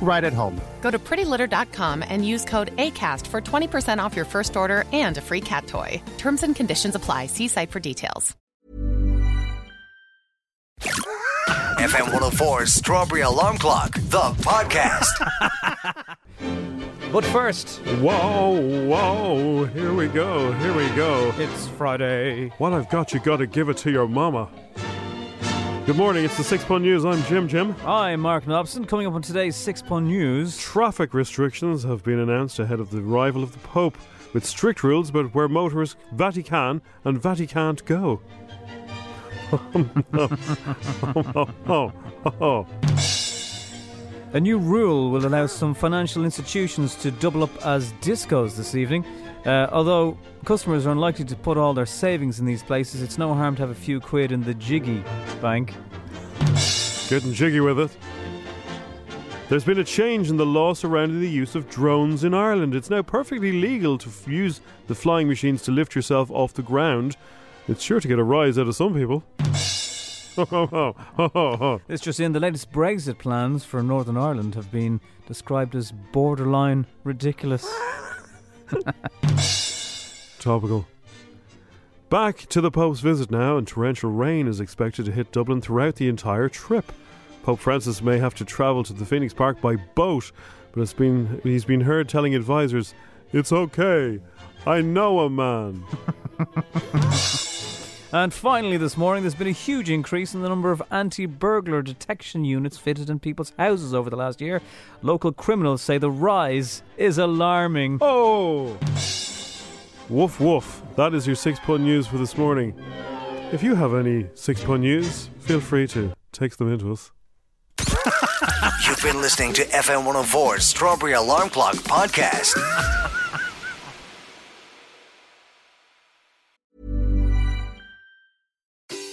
right at home. Go to prettylitter.com and use code ACAST for 20% off your first order and a free cat toy. Terms and conditions apply. See site for details. FM104's Strawberry Alarm Clock, the podcast. But first, whoa, here we go. It's Friday. What I've got, you gotta give it to your mama. Good morning, it's the 6 Pun News. I'm Jim. I'm Mark Nobson. Coming up on today's 6 Pun News. Traffic restrictions have been announced ahead of the arrival of the Pope, with strict rules about where motorists Vatican and Vatican't go. Oh, no. A new rule will allow some financial institutions to double up as discos this evening. Although customers are unlikely to put all their savings in these places, it's no harm to have a few quid in the jiggy bank. Getting jiggy with it. There's been a change in the law surrounding the use of drones in Ireland. It's now perfectly legal to use the flying machines to lift yourself off the ground. It's sure to get a rise out of some people. It's just in, the latest Brexit plans for Northern Ireland have been described as borderline ridiculous. Topical. Back to the Pope's visit now, and torrential rain is expected to hit Dublin throughout the entire trip. Pope Francis may have to travel to the Phoenix Park by boat, but he's been heard telling advisors, "It's okay, I know a man." And finally this morning, there's been a huge increase in the number of anti-burglar detection units fitted in people's houses over the last year. Local criminals say the rise is alarming. Oh! Woof woof. That is your 6 Pun News for this morning. If you have any 6 Pun News, feel free to text them into us. You've been listening to FM 104's Strawberry Alarm Clock podcast.